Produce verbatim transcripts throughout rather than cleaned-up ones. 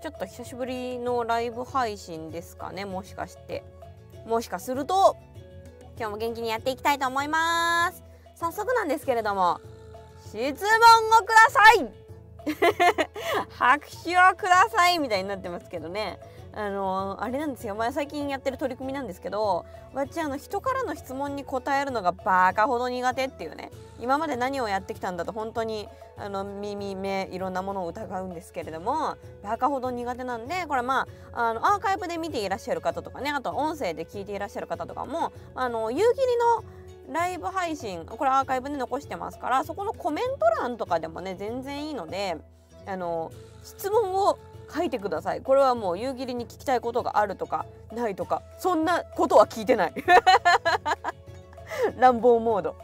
ちょっと久しぶりのライブ配信ですかね。もしかしてもしかすると今日も元気にやっていきたいと思います。早速なんですけれども、質問をください拍手をくださいみたいになってますけどね。あのー、あれなんですよ、まあ、最近やってる取り組みなんですけど、私あの人からの質問に答えるのがバカほど苦手っていうね。今まで何をやってきたんだと本当にあの耳目いろんなものを疑うんですけれども、バカほど苦手なんで、これまああのアーカイブで見ていらっしゃる方とかね、あと音声で聞いていらっしゃる方とかもあの夕霧のライブ配信、これアーカイブで残してますから、そこのコメント欄とかでもね全然いいので、あの質問を書いてください。これはもう夕霧に聞きたいことがあるとかないとか、そんなことは聞いてない乱暴モード、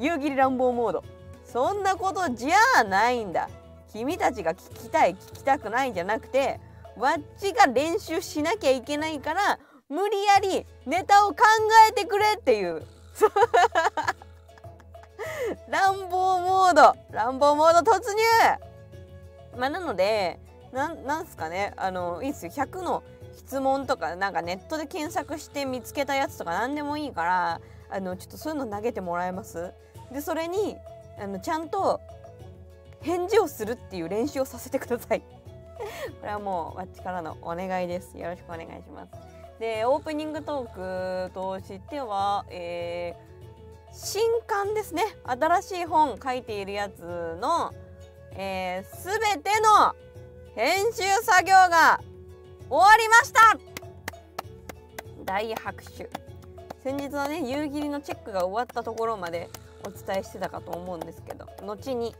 夕霧乱暴モード、そんなことじゃないんだ。君たちが聞きたい聞きたくないじゃなくて、わっちが練習しなきゃいけないから無理やりネタを考えてくれっていう乱暴モード、乱暴モード突入。まあなのでな ん, なんすかね、あのいいですよ、ひゃくの質問とかなんかネットで検索して見つけたやつとか何でもいいから、あのちょっとそういうの投げてもらえます。でそれにあのちゃんと返事をするっていう練習をさせてくださいこれはもうわっちからのお願いです。よろしくお願いします。でオープニングトークとしては、えー、新刊ですね。新しい本書いているやつの、えー、全ての編集作業が終わりました。大拍手。先日はね夕霧のチェックが終わったところまでお伝えしてたかと思うんですけど、後に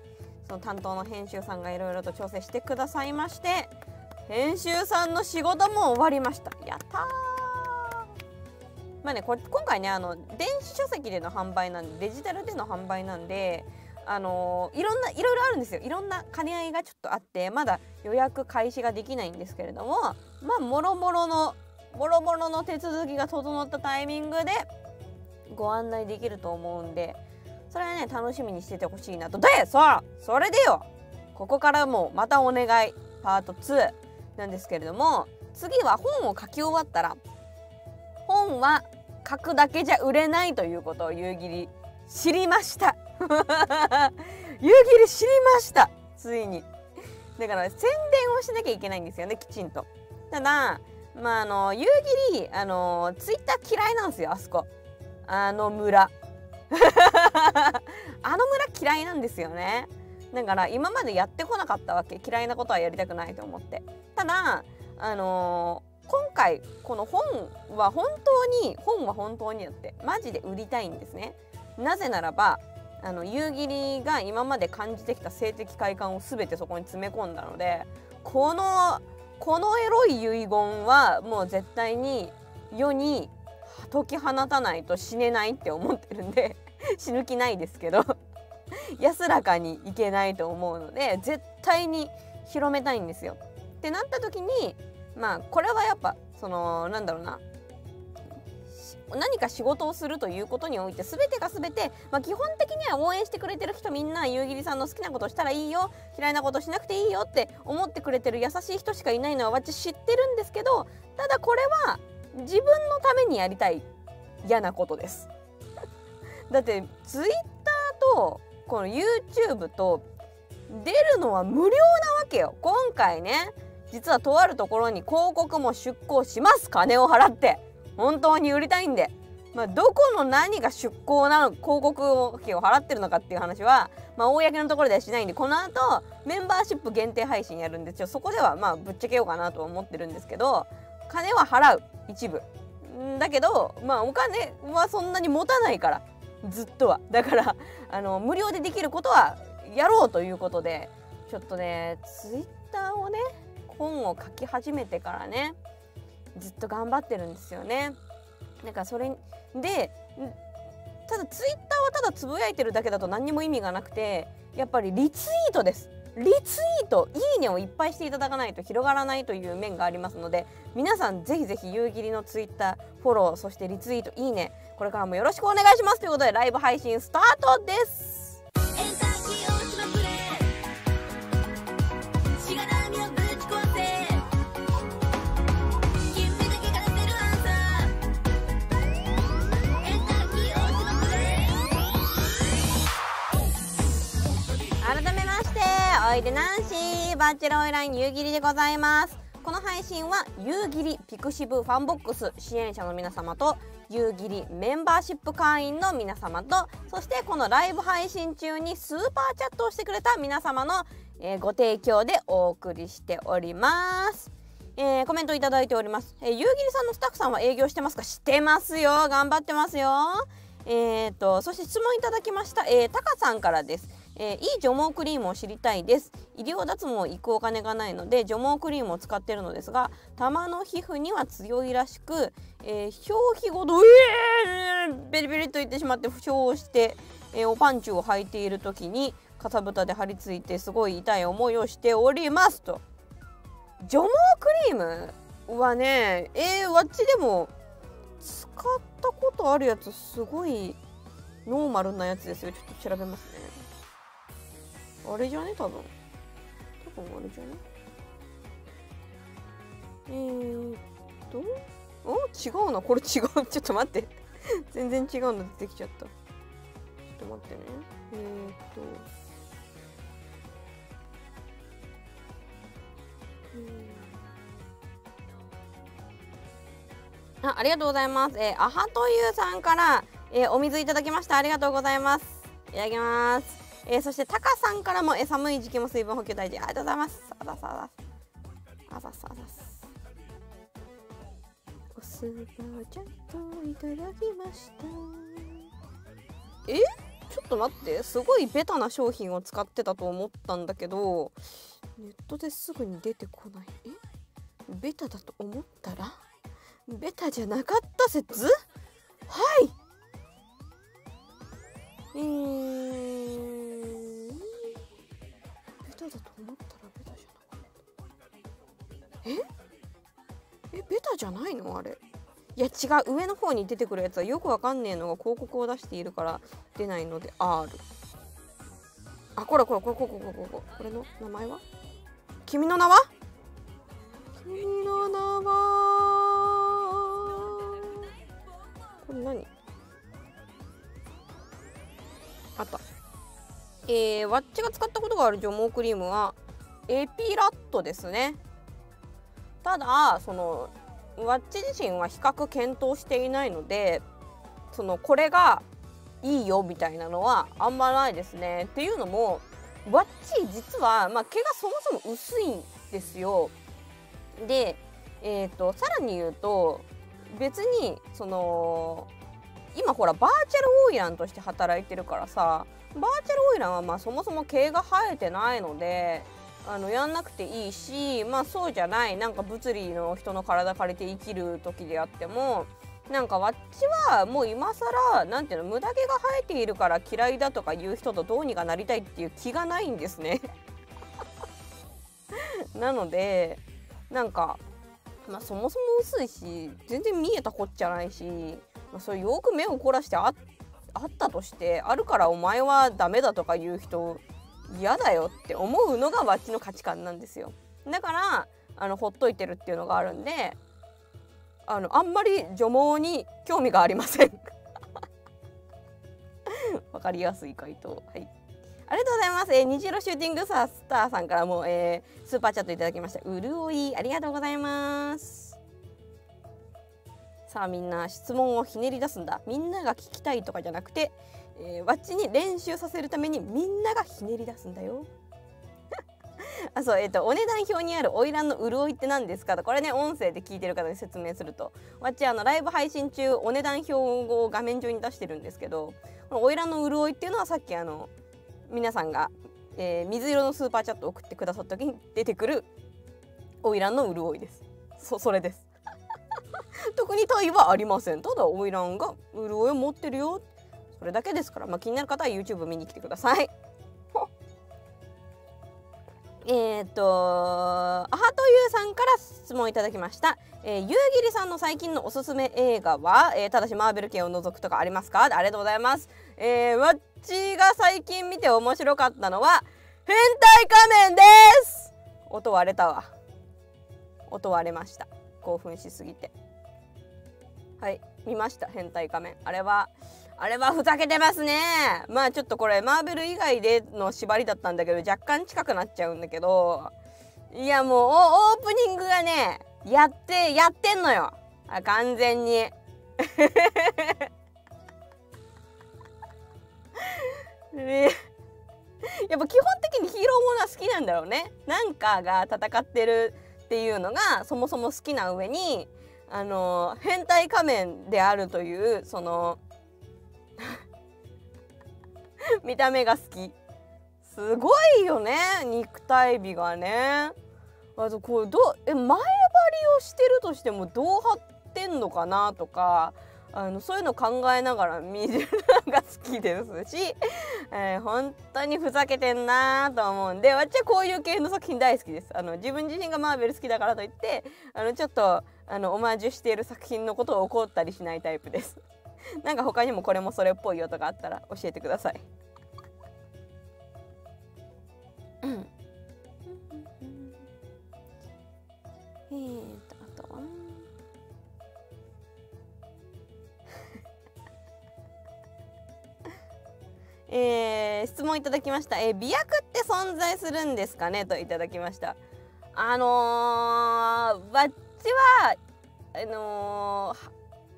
その担当の編集さんがいろいろと調整してくださいまして、編集さんの仕事も終わりました。やったー。まあね、これ今回ねあの電子書籍での販売なんで、デジタルでの販売なんで、あのー、いろんないろいろあるんですよ。いろんな兼ね合いがちょっとあってまだ予約開始ができないんですけれども、まあもろもろのもろもろの手続きが整ったタイミングでご案内できると思うんで、それはね楽しみにしててほしいなと。でさあそれでよ、ここからもうまたお願いパートツーなんですけれども、次は本を書き終わったら本は書くだけじゃ売れないということを夕霧知りました夕霧知りました、ついに。だから宣伝をしなきゃいけないんですよね、きちんと。ただまああの夕霧あのツイッター嫌いなんですよ、あそこあの村あの村嫌いなんですよね。だから今までやってこなかったわけ、嫌いなことはやりたくないと思って。ただあの今回この本は本当に本は本当にだってマジで売りたいんですね。なぜならばあの夕霧が今まで感じてきた性的快感を全てそこに詰め込んだので、このこのエロい遺言はもう絶対に世に解き放たないと死ねないって思ってるんで死ぬ気ないですけど安らかにいけないと思うので絶対に広めたいんですよ。ってなった時に、まあこれはやっぱそのなんだろうな、何か仕事をするということにおいて全てが全て、まあ、基本的には応援してくれてる人みんな夕霧さんの好きなことしたらいいよ、嫌いなことしなくていいよって思ってくれてる優しい人しかいないのは私知ってるんですけど、ただこれは自分のためにやりたい嫌なことですだってツイッターとこの YouTube と出るのは無料なわけよ。今回ね実はとあるところに広告も出稿します。金を払って本当に売りたいんで、まあ、どこの何が出向なの、広告費を払ってるのかっていう話は、まあ、公のところではしないんで、この後メンバーシップ限定配信やるんですよ。そこではまあぶっちゃけようかなと思ってるんですけど、金は払う一部だけど、まあ、お金はそんなに持たないからずっとは。だからあの無料でできることはやろうということで、ちょっとねツイッターをね本を書き始めてからねずっと頑張ってるんですよね。なんかそれでただツイッターはただつぶやいてるだけだと何にも意味がなくて、やっぱりリツイートです。リツイート、いいねをいっぱいしていただかないと広がらないという面がありますので、皆さんぜひぜひ夕霧のツイッターフォロー、そしてリツイート、いいね、これからもよろしくお願いしますということで、ライブ配信スタートです。おいでナンシーバチェロイライン夕霧でございます。この配信は夕霧ピクシブファンボックス支援者の皆様と夕霧メンバーシップ会員の皆様と、そしてこのライブ配信中にスーパーチャットをしてくれた皆様のご提供でお送りしております。えー、コメントいただいております。えー、夕霧さんのスタッフさんは営業してますか？してますよ。頑張ってますよ。えーと、そして質問いただきました。えー、タカさんからです。えー、いい除毛クリームを知りたいです。医療脱毛行くお金がないので除毛クリームを使ってるのですが、玉の皮膚には強いらしく、えー、表皮ごと、えー、ベリベリといってしまって負傷をして、えー、おパンチを履いている時にかさぶたで張り付いてすごい痛い思いをしておりますと。除毛クリームはね、えー、わっちでも使ったことあるやつ、すごいノーマルなやつですよ。ちょっと調べますね。あれじゃね、多分多分あれじゃね、えー、っとお違うな、これ違うちょっと待って全然違うの出てきちゃった。ちょっと待ってね。えー、っとあ、ありがとうございます。えー、アハというさんから、えー、お水いただきました。ありがとうございます。いただきます。えー、そしてタカさんからも、えー、寒い時期も水分補給大事。ありがとうございます。あざさあざ。あざさあざす。おスーパーチャットいただきました。え？ちょっと待って。すごいベタな商品を使ってたと思ったんだけど、ネットですぐに出てこない。え？ベタだと思ったら？ベタじゃなかった説？はい。えー、ベタだと思ったらベタじゃなかった。え？え、ベタじゃないのあれ？いや違う、上の方に出てくるやつはよくわかんねえのが広告を出しているから出ないので R。あ、これこれこれこれこれこれこれこれの名前は？君の名は？君の名は？これ何？あった。えー、わっちが使ったことがある除毛クリームはエピラットですね。ただそのわっち自身は比較検討していないので、そのこれがいいよみたいなのはあんまないですね。っていうのもわっち実は、まあ、毛がそもそも薄いんですよ。で、えーと、さらに言うと別にその今ほらバーチャルオイランとして働いてるからさ、バーチャルオイランはまあそもそも毛が生えてないのであのやんなくていいし、まあそうじゃないなんか物理の人の体借りて生きる時であっても、なんかわっちはもう今更なんていうの、無駄毛が生えているから嫌いだとかいう人とどうにかなりたいっていう気がないんですねなのでなんかまあそもそも薄いし全然見えたこっちゃないし、まあ、それよく目を凝らして あ, あったとしてあるからお前はダメだとか言う人嫌だよって思うのがわっちの価値観なんですよ。だからあのほっといてるっていうのがあるんで、 あ, のあんまり除毛に興味がありませんわかりやすい回答、はい、ありがとうございます。えー、虹色シューティングサスターさんからも、えー、スーパーチャットいただきました。うるおい、ありがとうございます。さあみんな質問をひねり出すんだ。みんなが聞きたいとかじゃなくて、えー、わっちに練習させるためにみんながひねり出すんだよ。あ、そう、えーと、お値段表にあるオイランの潤いって何ですかと、これね音声で聞いてる方に説明すると、わっちあのライブ配信中お値段表を画面上に出してるんですけど、このオイランの潤いっていうのはさっきあの皆さんが、えー、水色のスーパーチャットを送ってくださった時に出てくるオイランの潤いです。 そ, それです特に対はありません。ただオイランが潤いを持ってるよ、それだけですから、まあ、気になる方は YouTube 見に来てくださいえっとアハというさんから質問いただきました。えー、夕霧さんの最近のおすすめ映画は、えー、ただしマーベル系を除くとかありますか？ありがとうございます。えー、わっちが最近見て面白かったのは変態仮面です。音割れたわ。音割れました、興奮しすぎて。はい、見ました変態仮面。あれはあれはふざけてますね。まあちょっとこれマーベル以外での縛りだったんだけど若干近くなっちゃうんだけど、いやもうオープニングがねやってやってんのよ、あ完全にね、やっぱ基本的にヒーローものは好きなんだろうね。なんかが戦ってるっていうのがそもそも好きな上に、あの変態仮面であるというその見た目が好き。すごいよね肉体美がね。あとこうどえ前張りをしてるとしてもどう張ってんのかなとか、あのそういうの考えながら見るのが好きですし、えー、本当にふざけてんなーと思うんで、私はこういう系の作品大好きです。あの自分自身がマーベル好きだからといってあのちょっとあのオマージュしている作品のことを怒ったりしないタイプです。なんか他にもこれもそれっぽいよとかあったら教えてください。うん、えーとあとはえー、質問いただきました。えー、媚薬って存在するんですかねといただきました。あのー、わっちはあのー、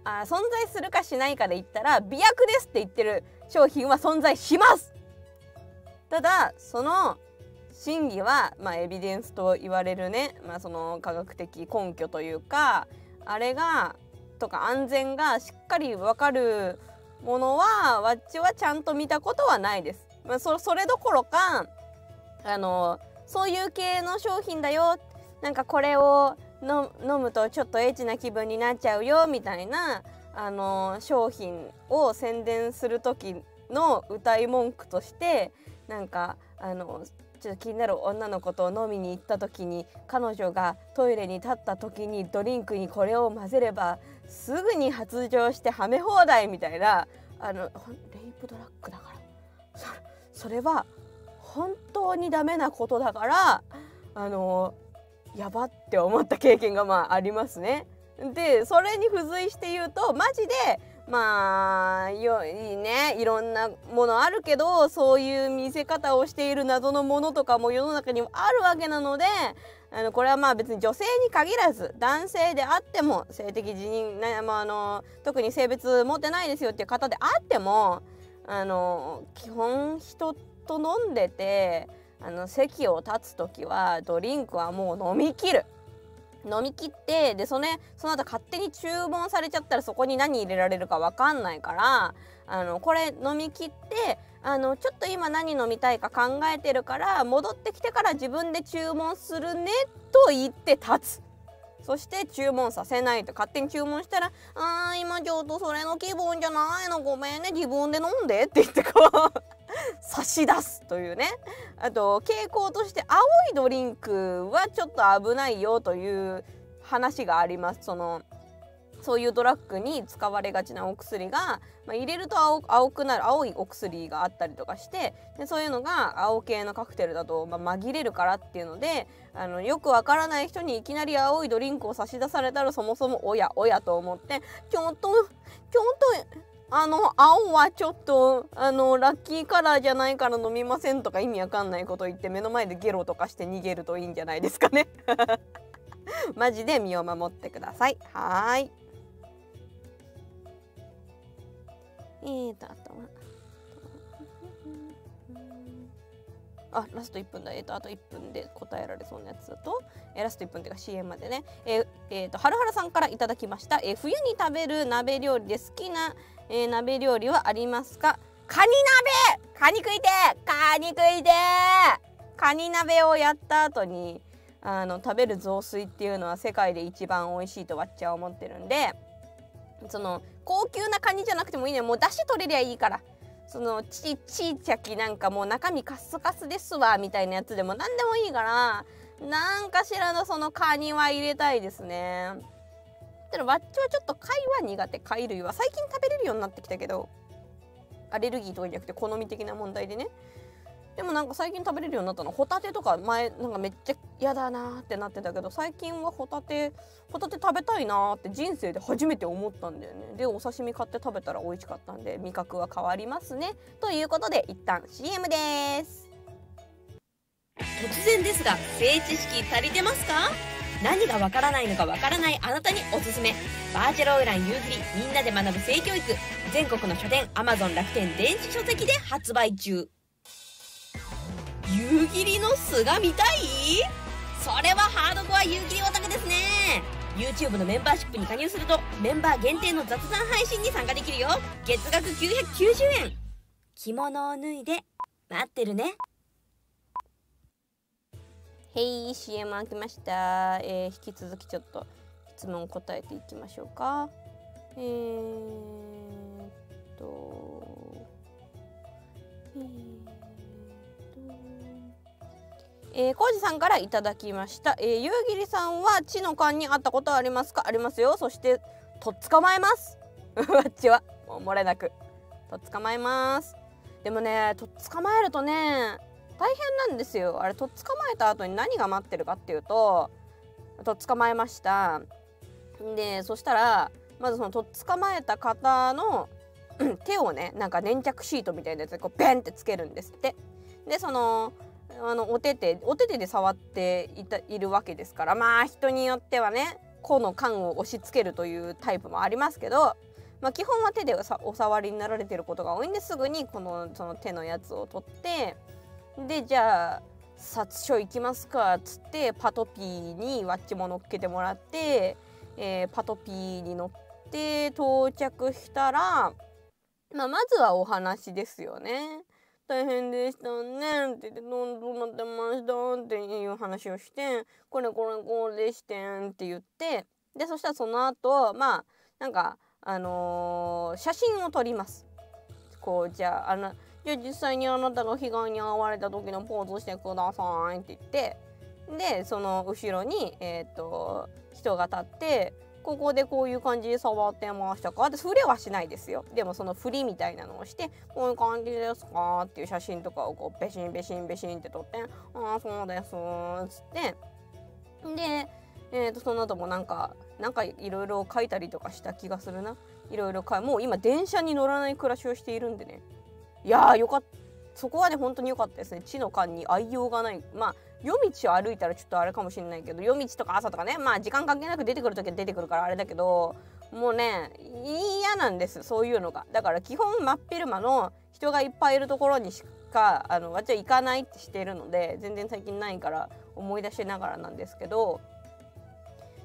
あ存在するかしないかで言ったら媚薬ですって言ってる商品は存在します。ただその真偽は、まあ、エビデンスと言われるね、まあ、その科学的根拠というかあれがとか安全がしっかり分かるものはわっちはちゃんと見たことはないです。まあ、そ, それどころかあのそういう系の商品だよ、なんかこれをの飲むとちょっとエッチな気分になっちゃうよみたいなあの商品を宣伝する時の歌い文句として、なんかあのちょっと気になる女の子と飲みに行った時に彼女がトイレに立った時にドリンクにこれを混ぜればすぐに発情してはめ放題みたいな、あのレイプドラッグだから そ, それは本当にダメなことだからあのやばって思った経験がまあありますね。でそれに付随して言うとマジでまあよいいね、いろんなものあるけどそういう見せ方をしている謎のものとかも世の中にもあるわけなので、あのこれはまあ別に女性に限らず男性であっても性的自認、ねまあ、あの特に性別持ってないですよっていう方であっても、あの基本人と飲んでてあの席を立つ時はドリンクはもう飲み切る。飲み切ってで そ, れその後勝手に注文されちゃったらそこに何入れられるか分かんないから、あのこれ飲み切ってあのちょっと今何飲みたいか考えてるから戻ってきてから自分で注文するねと言って立つ。そして注文させないと、勝手に注文したら「あー今ちょっとそれの気分じゃないのごめんね自分で飲んで」って言ってこう差し出すというね。あと傾向として青いドリンクはちょっと危ないよという話があります。そのそういうドラッグに使われがちなお薬が、まあ、入れると 青, 青くなる青いお薬があったりとかして、でそういうのが青系のカクテルだと、まあ、紛れるからっていうので、あのよくわからない人にいきなり青いドリンクを差し出されたらそもそもおやおやと思って、ちょっとちょっと。あの青はちょっとあのラッキーカラーじゃないから飲みませんとか意味わかんないこと言って目の前でゲロとかして逃げるといいんじゃないですかねマジで身を守ってください。はーい。えーとあとはあラストいっぷんだ。えーとあといっぷんで答えられそうなやつだと、えー、ラストいっぷんっていうか シーエム までね。えーえーとはるはるさんからいただきました。えー、冬に食べる鍋料理で好きな、えー、鍋料理はありますか？カニ鍋！カニ食いてー！カニ食いてー！カニ鍋をやった後にあの食べる雑炊っていうのは世界で一番美味しいとわっちゃんは思ってるんで、その高級なカニじゃなくてもいいね。もう出汁取れりゃいいから。そのちちいちゃきなんかもう中身カスカスですわみたいなやつでも何でもいいから何かしらのそのカニは入れたいですね。ただわっちはちょっと貝は苦手。貝類は最近食べれるようになってきたけどアレルギーとかじゃなくて好み的な問題でね。でもなんか最近食べれるようになったの。ホタテとか前なんかめっちゃ嫌だなってなってたけど、最近はホタテホタテ食べたいなって人生で初めて思ったんだよね。でお刺身買って食べたら美味しかったんで、味覚は変わりますね。ということで一旦 シーエム でーす。突然ですが、性知識足りてますか？何がわからないのかわからないあなたにおすすめ、バーチャルオイラン夕霧みんなで学ぶ性教育、全国の書店、アマゾン、楽天、電子書籍で発売中。夕霧の巣が見たい？それはハードコア夕霧オタクですね。 YouTube のメンバーシップに加入するとメンバー限定の雑談配信に参加できるよ。月額きゅうひゃくきゅうじゅうえん。着物を脱いで待ってるね。へい、 シーエム 開きました、えー、引き続きちょっと質問答えていきましょうか。えーっとえーっとえーこうじさんからいただきました。えー、夕霧さんは地の間に会ったことはありますか？ありますよ。そしてとっ捕まえますわっちはもう漏れなくとっ捕まえます。でもね、とっ捕まえるとね大変なんですよ。あれとっ捕まえた後に何が待ってるかっていうと、とっ捕まえました。でそしたらまずそのとっ捕まえた方の手をね、なんか粘着シートみたいなやつでこうベンってつけるんですって。でそのあのお手手お手手で触っていたいるわけですから、まあ人によってはね個の缶を押し付けるというタイプもありますけど、まあ、基本は手でお触りになられてることが多いんで、すぐにこのその手のやつを取って、でじゃあ殺処行きますかっつってパトピーにわっちも乗っけてもらって、えー、パトピーに乗って到着したら、まあ、まずはお話ですよね。大変でしたねって言ってどうなってましたっていう話をして、これこれこうでしてんって言って、でそしたらその後まあなんかあのー、写真を撮ります。こうじゃああのじゃあ実際にあなたが被害に遭われた時のポーズしてくださいって言って、でその後ろに、えー、と人が立って、ここでこういう感じで触ってましたかって、触れはしないですよ。でもその振りみたいなのをして、こういう感じですかっていう写真とかをこうベシンベシンベシンって撮って、ああそうですっつって、で、えー、とその後もなんかなんかいろいろ書いたりとかした気がするな。いろいろ書いもう今電車に乗らない暮らしをしているんでね。いやーよかっそこはね本当に良かったですね。地の間に愛用がない、まあ夜道を歩いたらちょっとあれかもしれないけど、夜道とか朝とかね、まあ時間関係なく出てくる時は出てくるからあれだけど、もうね嫌なんですそういうのが。だから基本真っ昼間の人がいっぱいいるところにしかあの私は行かないってしてるので、全然最近ないから思い出しながらなんですけど。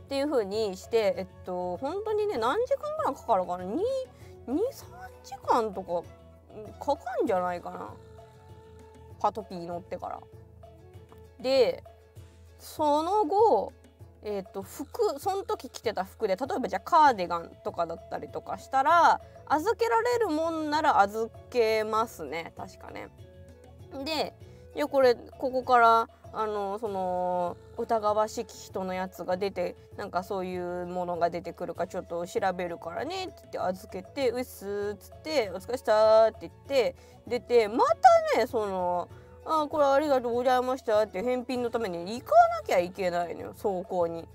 っていう風にしてえっと本当にね何時間ぐらいかかるかな、にさんじかんとかかかんじゃないかな、パトピー乗ってから。でその後、えー、と服その時着てた服で、例えばじゃあカーディガンとかだったりとかしたら、預けられるもんなら預けますね確かね。でいやこれここからあのその疑わしき人のやつが出て、なんかそういうものが出てくるかちょっと調べるからねって言って預けて、うっすーっつってお疲れしたって言って出て、またねそのあこれありがとうございましたって返品のために行かなきゃいけないのよ走行に。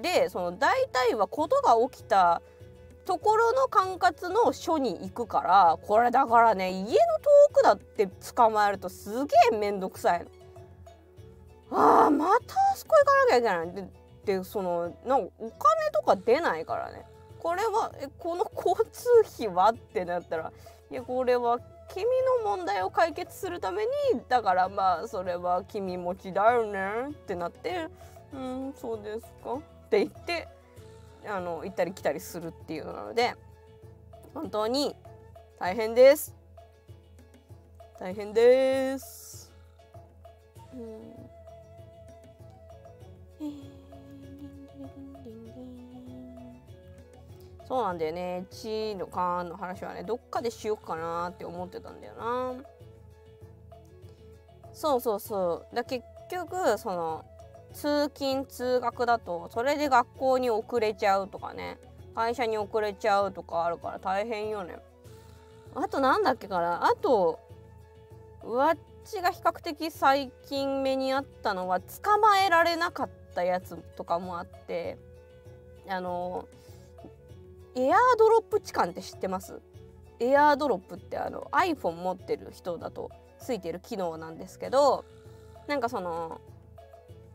でその大体はことが起きたところの管轄の署に行くから、これだからね家の遠くだって捕まえるとすげえ面倒くさいの。あーまたあそこ行かなきゃいけないで、でそのなんかお金とか出ないからね、これはえこの交通費はってなったら、いやこれは君の問題を解決するためにだからまあそれは君持ちだよねってなって、うんそうですかって言ってあの行ったり来たりするっていうのなので、本当に大変です大変です。うんそうなんだよね、地の間の話はねどっかでしようかなって思ってたんだよな。そうそうそうだ結局その通勤通学だとそれで学校に遅れちゃうとかね、会社に遅れちゃうとかあるから大変よね。あとなんだっけかな、あとわっちが比較的最近目にあったのは捕まえられなかったやつとかもあって、あのエアードロップ痴漢って知ってます？エアードロップってあの iPhone 持ってる人だとついてる機能なんですけど、なんかその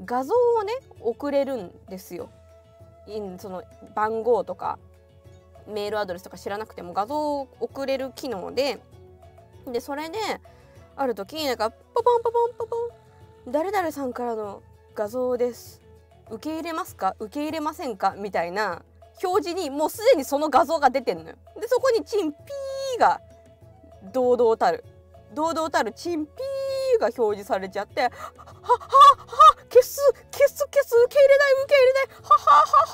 画像をね送れるんですよ。その番号とかメールアドレスとか知らなくても画像を送れる機能で、でそれである時なんかポポンポポンポポン、誰々さんからの画像です。受け入れますか？受け入れませんか？みたいな表示にもうすでにその画像が出てんのよ。でそこにチンピーが堂々たる堂々たるチンピーが表示されちゃって、はっはっは消す消す消す受け入れない受け入れないはははは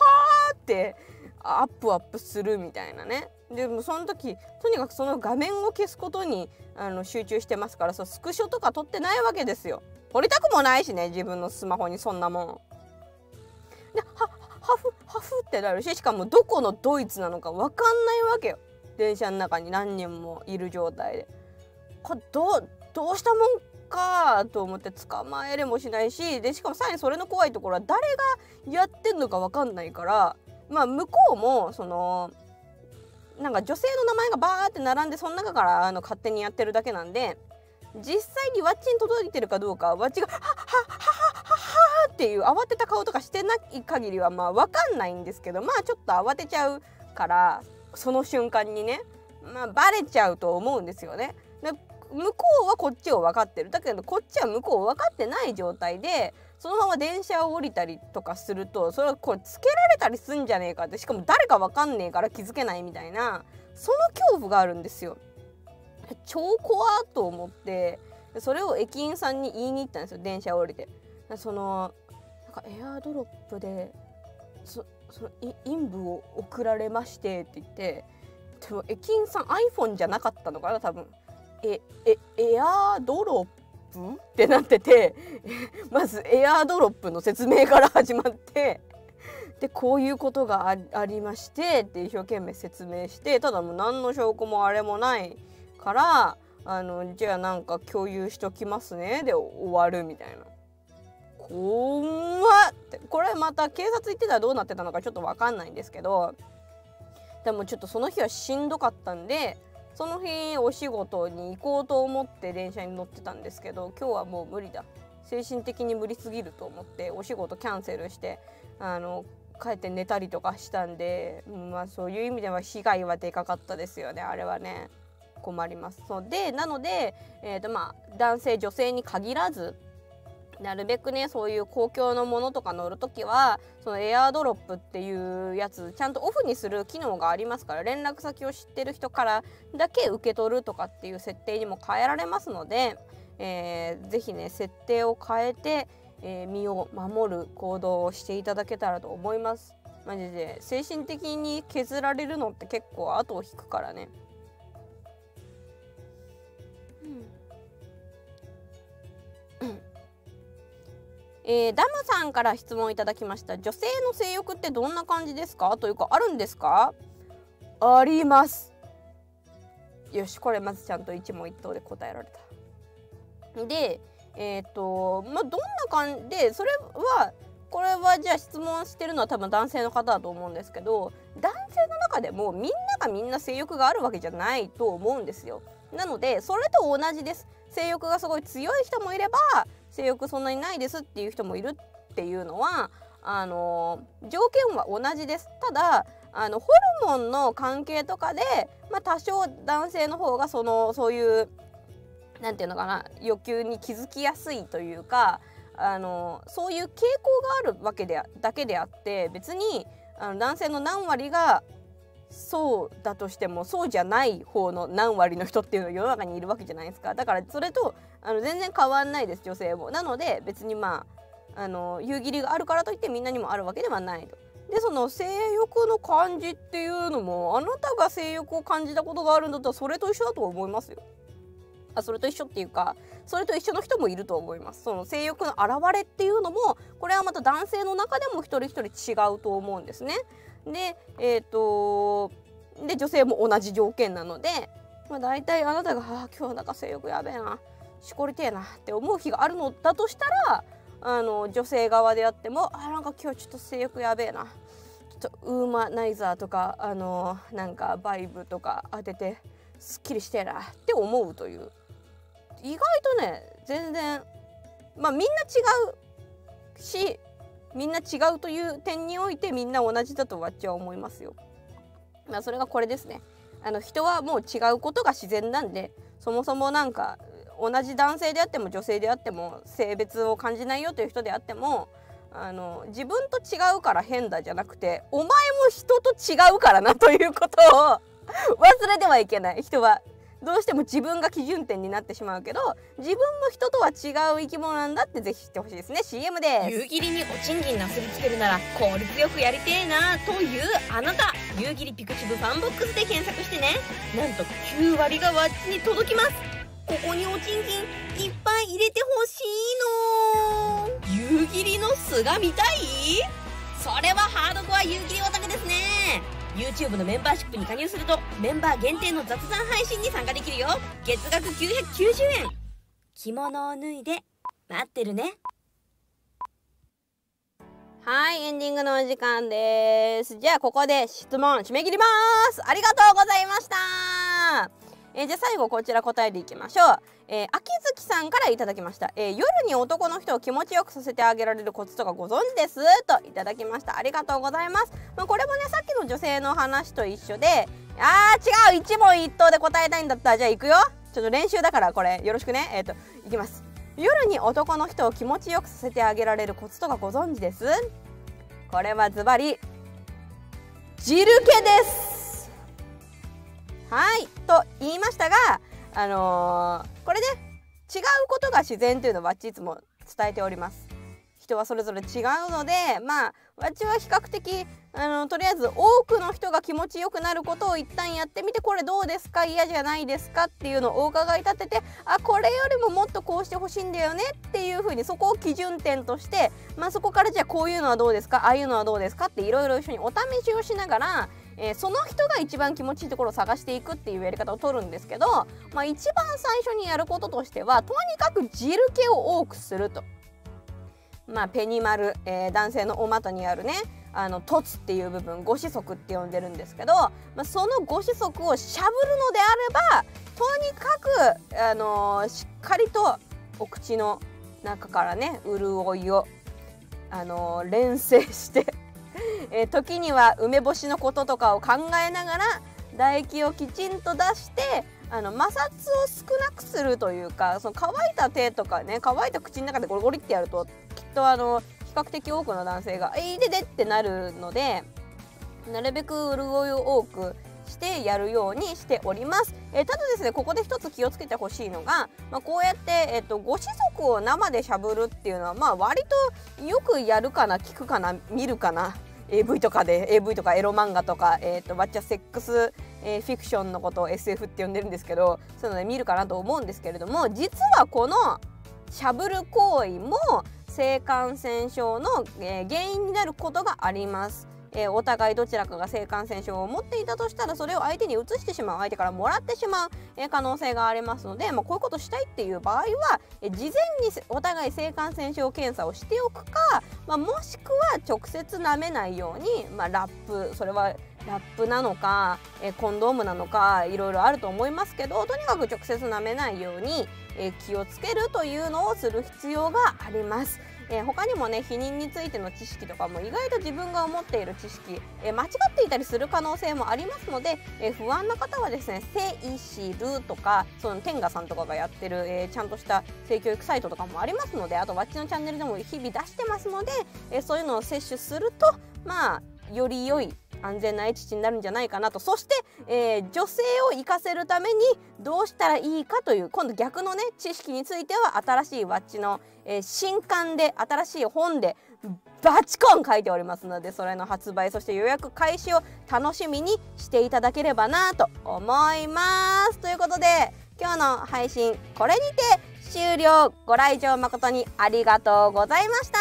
ってアップアップするみたいなね。でもその時とにかくその画面を消すことにあの集中してますから、そうスクショとか撮ってないわけですよ。撮りたくもないしね、自分のスマホにそんなもん。ではっハフハフってなるし、しかもどこのドイツなのか分かんないわけよ。電車の中に何人もいる状態で、これどうどうしたもんかと思って捕まえれもしないし、でしかもさらにそれの怖いところは誰がやってんのか分かんないから、まあ向こうもそのなんか女性の名前がバーって並んで、その中からあの勝手にやってるだけなんで、実際にワッチに届いてるかどうかワッチが「はっはっはっはっはっは」っていう慌てた顔とかしてない限りはまあ分かんないんですけど、まあちょっと慌てちゃうからその瞬間にね、まあバレちゃうと思うんですよね。で向こうはこっちを分かってる、だけどこっちは向こうを分かってない状態でそのまま電車を降りたりとかすると、それはこれつけられたりすんじゃねえかって、しかも誰か分かんねえから気づけないみたいな、その恐怖があるんですよ。超怖っと思って、それを駅員さんに言いに行ったんですよ、電車を降りて。そのなんかエアードロップでそその陰部を送られましてって言って、でも駅員さん iPhone じゃなかったのかな多分、ええエアードロップってなっててまずエアードロップの説明から始まって、でこういうことが あ, ありましてって一生懸命説明して、ただもう何の証拠もあれもないから、あのじゃあなんか共有しときますねで終わるみたいな。おんわってこれまた警察行ってたらどうなってたのかちょっと分かんないんですけど、でもちょっとその日はしんどかったんで、その日お仕事に行こうと思って電車に乗ってたんですけど、今日はもう無理だ、精神的に無理すぎると思ってお仕事キャンセルして、あの帰って寝たりとかしたんで、まあそういう意味では被害はでかかったですよね、あれはね。困ります。そうでなので、えーとまあ、男性女性に限らずなるべくね、そういう公共のものとか乗るときはそのエアードロップっていうやつちゃんとオフにする機能がありますから、連絡先を知ってる人からだけ受け取るとかっていう設定にも変えられますので、えー、ぜひね設定を変えて、えー、身を守る行動をしていただけたらと思います。マジで精神的に削られるのって結構後を引くからね。えー、ダムさんから質問いただきました。女性の性欲ってどんな感じですかというか、あるんですか？あります。よし、これまずちゃんと一問一答で答えられた。でえっ、ー、とまあどんな感じで、それはこれはじゃあ質問してるのは多分男性の方だと思うんですけど、男性の中でもみんながみんな性欲があるわけじゃないと思うんですよ。なのでそれと同じです。性欲がすごい強い人もいれば性欲そんなにないですっていう人もいるっていうのは、あのー、条件は同じです。ただあのホルモンの関係とかで、まあ、多少男性の方がそのそういうなんていうのかな、欲求に気づきやすいというか、あのー、そういう傾向があるわけでだけであって、別にあの男性の何割がそうだとしてもそうじゃない方の何割の人っていうのが世の中にいるわけじゃないですか。だからそれとあの全然変わんないです、女性も。なので別にまああの夕霧があるからといってみんなにもあるわけではないと。でその性欲の感じっていうのも、あなたが性欲を感じたことがあるんだったらそれと一緒だと思いますよ。あ、それと一緒っていうかそれと一緒の人もいると思います。その性欲の表れっていうのも、これはまた男性の中でも一人一人違うと思うんですね。でえー、とで女性も同じ条件なので、まあ、大体あなたが「あ今日なんか性欲やべえなしこりてえなって思う日があるのだとしたら、あの女性側であっても、あ、なんか今日ちょっと性欲やべえな、ちょっとウーマナイザーとか、あのなんかバイブとか当ててすっきりしてえなって思うという、意外とね全然、まあみんな違うし、みんな違うという点においてみんな同じだと私は思いますよ。まあそれがこれですね。あの人はもう違うことが自然なんで、そもそもなんか同じ男性であっても女性であっても性別を感じないよという人であっても、あの自分と違うから変だじゃなくて、お前も人と違うからなということを忘れてはいけない。人はどうしても自分が基準点になってしまうけど、自分も人とは違う生き物なんだってぜひ知ってほしいですね。 シーエム です。夕霧にお賃金なすりつけるなら効率よくやりてえなというあなた、夕霧ピクチブファンボックスで検索してね。なんときゅうわりがわっちに届きます。ここにお賃金いっぱい入れてほしいの。夕霧の巣が見たい？それはハードコア夕霧オタクですね。YouTube のメンバーシップに加入するとメンバー限定の雑談配信に参加できるよ。月額きゅうひゃくきゅうじゅうえん。着物を脱いで待ってるね。はい、エンディングのお時間です。じゃあここで質問締め切ります。ありがとうございました。えー、じゃあ最後こちら答えていきましょう。えー、秋月さんからいただきました。えー、夜に男の人を気持ちよくさせてあげられるコツとかご存知ですといただきました。ありがとうございます。まあ、これもね、さっきの女性の話と一緒で、あー違う、一問一答で答えたいんだったら、じゃあ行くよ。ちょっと練習だからこれよろしくね。えっと、いきます。夜に男の人を気持ちよくさせてあげられるコツとかご存知です。これはズバリ、汁気です。はい、と言いましたが、あのー、これね、違うことが自然というのをわっちいつも伝えております。人はそれぞれ違うので、まあわっちは比較的あのとりあえず多くの人が気持ちよくなることを一旦やってみて、これどうですか、嫌じゃないですかっていうのをお伺い立てて、あ、これよりももっとこうしてほしいんだよねっていうふうに、そこを基準点として、まあ、そこからじゃあこういうのはどうですか、ああいうのはどうですかっていろいろ一緒にお試しをしながら、えー、その人が一番気持ちいいところを探していくっていうやり方を取るんですけど、まあ、一番最初にやることとしては、とにかく汁気を多くすると。まあ、ペニマル、えー、男性のお股にあるね、あの凸っていう部分、ご子息って呼んでるんですけど、まあ、そのご子息をしゃぶるのであれば、とにかく、あのー、しっかりとお口の中からね、潤いを、あのー、連成してえー、時には梅干しのこととかを考えながら唾液をきちんと出して、あの摩擦を少なくするというか、その乾いた手とかね、乾いた口の中でゴリゴリってやると、きっとあの比較的多くの男性が「えいでで」ってなるので、なるべく潤いを多くしてやるようにしております。えー、ただですね、ここで一つ気をつけてほしいのが、まあ、こうやって、えー、とご子息を生でしゃぶるっていうのは、まあ割とよくやるかな、聞くかな、見るかな。エーブイ とかで エーブイ とかエロ漫画とか、えー、とわっちゃセックス、えー、フィクションのことを エスエフ って呼んでるんですけど、そういうので見るかなと思うんですけれども、実はこのしゃぶる行為も性感染症の、えー、原因になることがあります。えー、お互いどちらかが性感染症を持っていたとしたら、それを相手に移してしまう、相手からもらってしまう、えー、可能性がありますので、まあ、こういうことしたいっていう場合は、えー、事前にお互い性感染症検査をしておくか、まあ、もしくは直接舐めないように、まあ、ラップ、それはラップなのか、えー、コンドームなのか、いろいろあると思いますけど、とにかく直接舐めないように、えー、気をつけるというのをする必要があります。えー、他にもね、避妊についての知識とかも、意外と自分が思っている知識、えー、間違っていたりする可能性もありますので、えー、不安な方はですね、セイシルとか、そのテンガさんとかがやってる、えー、ちゃんとした性教育サイトとかもありますので、あとわっちのチャンネルでも日々出してますので、えー、そういうのを摂取すると、まあより良い安全なエッチになるんじゃないかなと。そして、えー、女性を活かせるためにどうしたらいいかという、今度逆のね、知識については新しいわっちの、えー、新刊で、新しい本でバチコン書いておりますので、それの発売、そして予約開始を楽しみにしていただければなと思います。ということで今日の配信これにて終了。ご来場誠にありがとうございました。